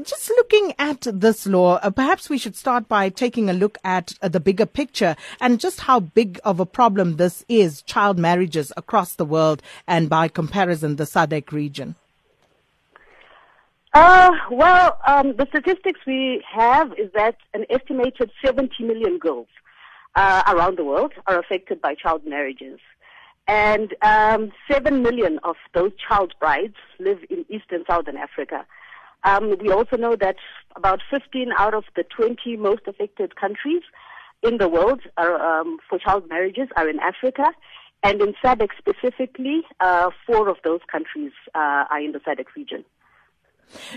Just looking at this law, perhaps we should start by taking a look at the bigger picture and just how big of a problem this is, child marriages across the world and by comparison, the SADC region. The statistics we have is that an estimated 70 million girls around the world are affected by child marriages. And 7 million of those child brides live in East and Southern Africa. We also know that about 15 out of the 20 most affected countries in the world are, for child marriages are in Africa. And in SADC specifically, 4 of those countries are in the SADC region.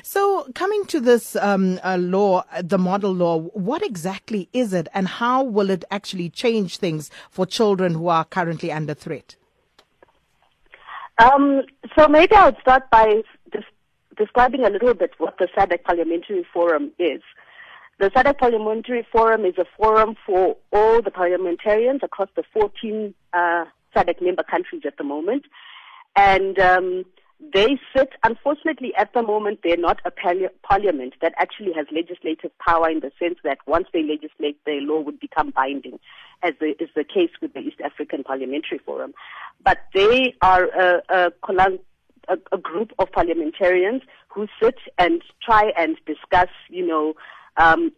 So coming to this law, the model law, what exactly is it and how will it actually change things for children who are currently under threat? So maybe I would start by describing a little bit what the SADC Parliamentary Forum is. The SADC Parliamentary Forum is a forum for all the parliamentarians across the 14 SADC member countries at the moment. And they sit, unfortunately, at the moment, they're not a parliament that actually has legislative power in the sense that once they legislate, their law would become binding, as is the case with the East African Parliamentary Forum. But they are a group of parliamentarians who sit and try and discuss,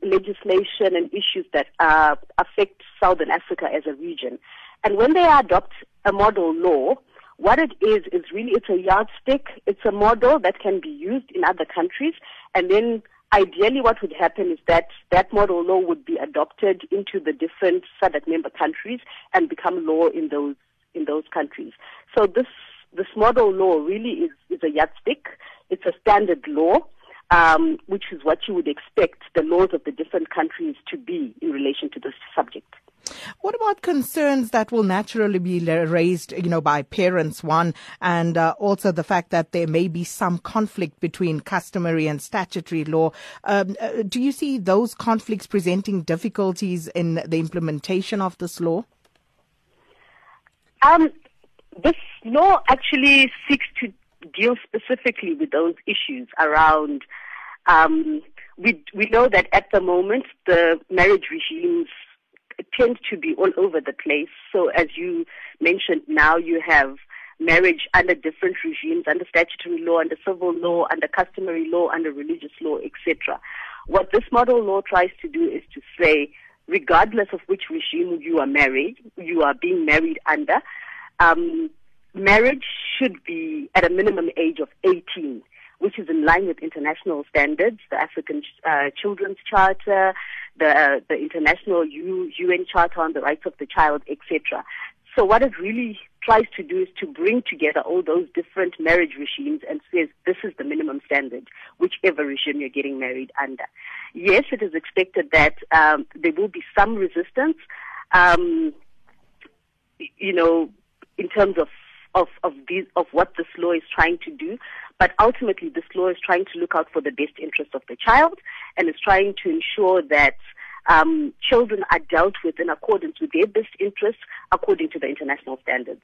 legislation and issues that affect Southern Africa as a region. And when they adopt a model law, what it is really it's a yardstick, it's a model that can be used in other countries, and then ideally what would happen is that that model law would be adopted into the different SADC member countries and become law in those countries. So this model law really is a yardstick, it's a standard law, which is what you would expect the laws of the different countries to be in relation to this subject. What about concerns that will naturally be raised, by parents, one, and also the fact that there may be some conflict between customary and statutory law? Do you see those conflicts presenting difficulties in the implementation of this law? This law actually seeks to deal specifically with those issues around... we know that at the moment the marriage regimes tend to be all over the place. So as you mentioned, now you have marriage under different regimes, under statutory law, under civil law, under customary law, under religious law, etc. What this model law tries to do is to say, regardless of which regime you are being married under, marriage should be at a minimum age of 18, which is in line with international standards, the African Children's Charter, the international UN Charter on the Rights of the Child, etc. So what it really tries to do is to bring together all those different marriage regimes and says this is the minimum standard, whichever regime you're getting married under. Yes, it is expected that there will be some resistance, in terms of what this law is trying to do. But ultimately, this law is trying to look out for the best interest of the child and is trying to ensure that children are dealt with in accordance with their best interests according to the international standards.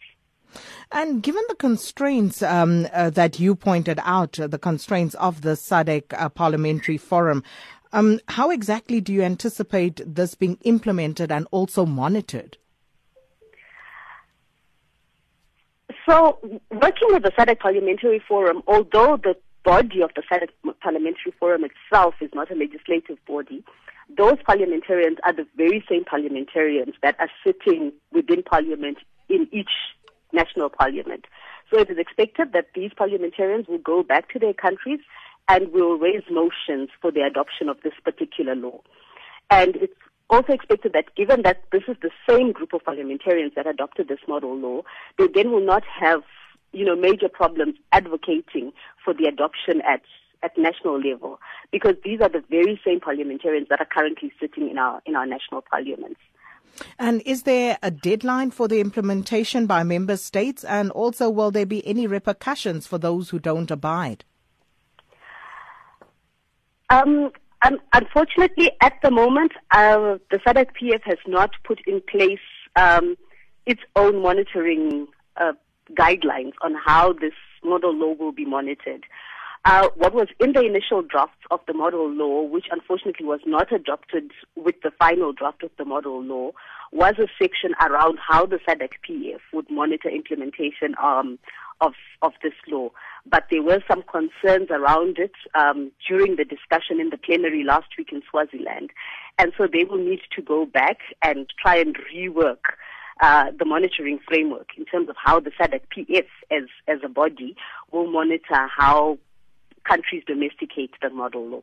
And given the constraints that you pointed out, the constraints of the SADC Parliamentary Forum, how exactly do you anticipate this being implemented and also monitored? So, working with the SADC Parliamentary Forum, although the body of the SADC Parliamentary Forum itself is not a legislative body, those parliamentarians are the very same parliamentarians that are sitting within parliament in each national parliament. So it is expected that these parliamentarians will go back to their countries and will raise motions for the adoption of this particular law. And it's also expected that given that this is the same group of parliamentarians that adopted this model law, they then will not have, major problems advocating for the adoption at national level, because these are the very same parliamentarians that are currently sitting in our national parliaments. And is there a deadline for the implementation by member states? And also, will there be any repercussions for those who don't abide? Unfortunately, at the moment, the SADC-PF has not put in place its own monitoring guidelines on how this model law will be monitored. What was in the initial draft of the model law, which unfortunately was not adopted with the final draft of the model law, was a section around how the SADC PF would monitor implementation of this law. But there were some concerns around it during the discussion in the plenary last week in Swaziland. And so they will need to go back and try and rework the monitoring framework in terms of how the SADC PF as a body will monitor how countries domesticate the model law.